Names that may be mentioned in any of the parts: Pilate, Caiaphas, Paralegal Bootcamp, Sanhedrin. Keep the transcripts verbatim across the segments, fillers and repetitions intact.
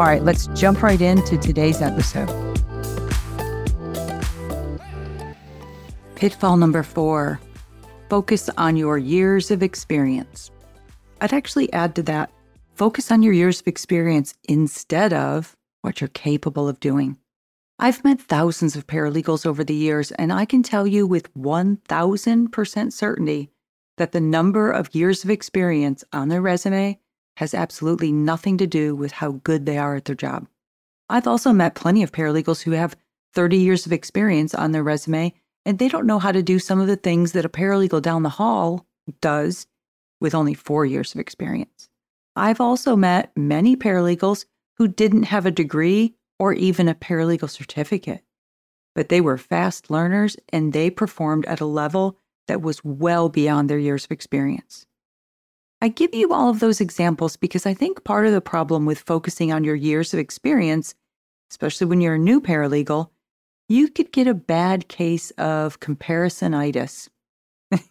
All right, let's jump right into today's episode. Pitfall number four, focus on your years of experience. I'd actually add to that, focus on your years of experience instead of what you're capable of doing. I've met thousands of paralegals over the years, and I can tell you with one thousand percent certainty that the number of years of experience on their resume has absolutely nothing to do with how good they are at their job. I've also met plenty of paralegals who have thirty years of experience on their resume, and they don't know how to do some of the things that a paralegal down the hall does with only four years of experience. I've also met many paralegals who didn't have a degree or even a paralegal certificate, but they were fast learners and they performed at a level that was well beyond their years of experience. I give you all of those examples because I think part of the problem with focusing on your years of experience, especially when you're a new paralegal, you could get a bad case of comparisonitis.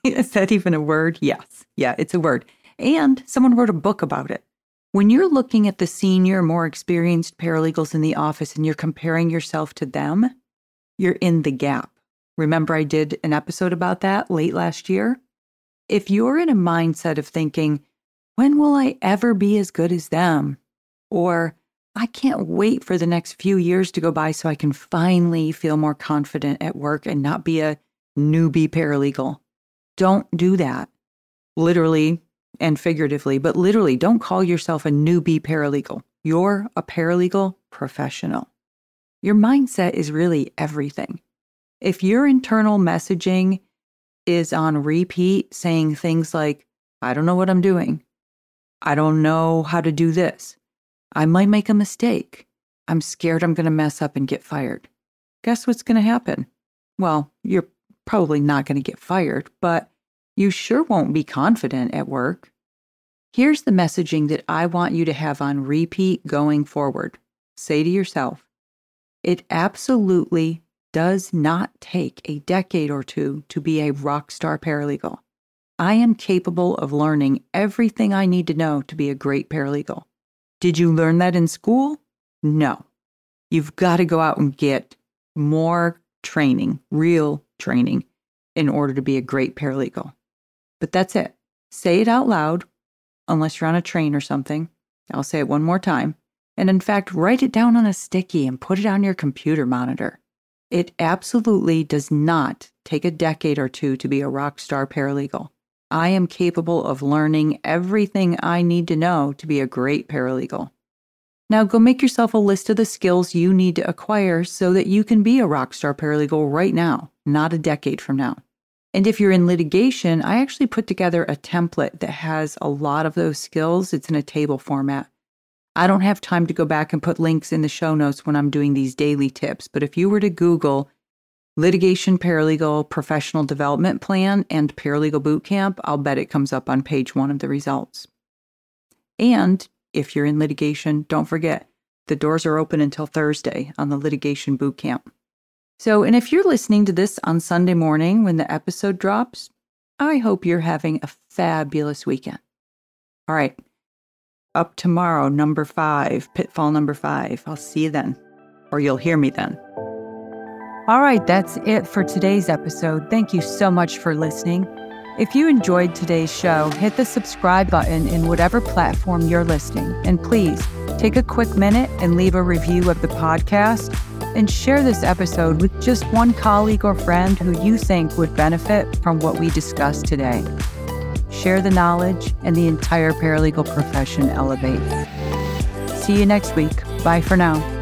Is that even a word? Yes. Yeah, it's a word. And someone wrote a book about it. When you're looking at the senior, more experienced paralegals in the office and you're comparing yourself to them, you're in the gap. Remember, I did an episode about that late last year? If you're in a mindset of thinking, when will I ever be as good as them? Or, I can't wait for the next few years to go by so I can finally feel more confident at work and not be a newbie paralegal. Don't do that. Literally and figuratively, but literally, don't call yourself a newbie paralegal. You're a paralegal professional. Your mindset is really everything. If your internal messaging is on repeat saying things like, I don't know what I'm doing. I don't know how to do this. I might make a mistake. I'm scared I'm going to mess up and get fired. Guess what's going to happen? Well, you're probably not going to get fired, but you sure won't be confident at work. Here's the messaging that I want you to have on repeat going forward. Say to yourself, it absolutely does not take a decade or two to be a rock star paralegal. I am capable of learning everything I need to know to be a great paralegal. Did you learn that in school? No. You've got to go out and get more training, real training, in order to be a great paralegal. But that's it. Say it out loud, unless you're on a train or something. I'll say it one more time. And in fact, write it down on a sticky and put it on your computer monitor. It absolutely does not take a decade or two to be a rock star paralegal. I am capable of learning everything I need to know to be a great paralegal. Now go make yourself a list of the skills you need to acquire so that you can be a rock star paralegal right now, not a decade from now. And if you're in litigation, I actually put together a template that has a lot of those skills. It's in a table format. I don't have time to go back and put links in the show notes when I'm doing these daily tips, but if you were to Google Litigation Paralegal Professional Development Plan and Paralegal Bootcamp, I'll bet it comes up on page one of the results. And if you're in litigation, don't forget, the doors are open until Thursday on the Litigation Bootcamp. So, and if you're listening to this on Sunday morning when the episode drops, I hope you're having a fabulous weekend. All right. Up tomorrow, number five, pitfall number five. I'll see you then, or you'll hear me then. All right, that's it for today's episode. Thank you so much for listening. If you enjoyed today's show, hit the subscribe button in whatever platform you're listening. And please take a quick minute and leave a review of the podcast and share this episode with just one colleague or friend who you think would benefit from what we discussed today. Share the knowledge, and the entire paralegal profession elevates. See you next week. Bye for now.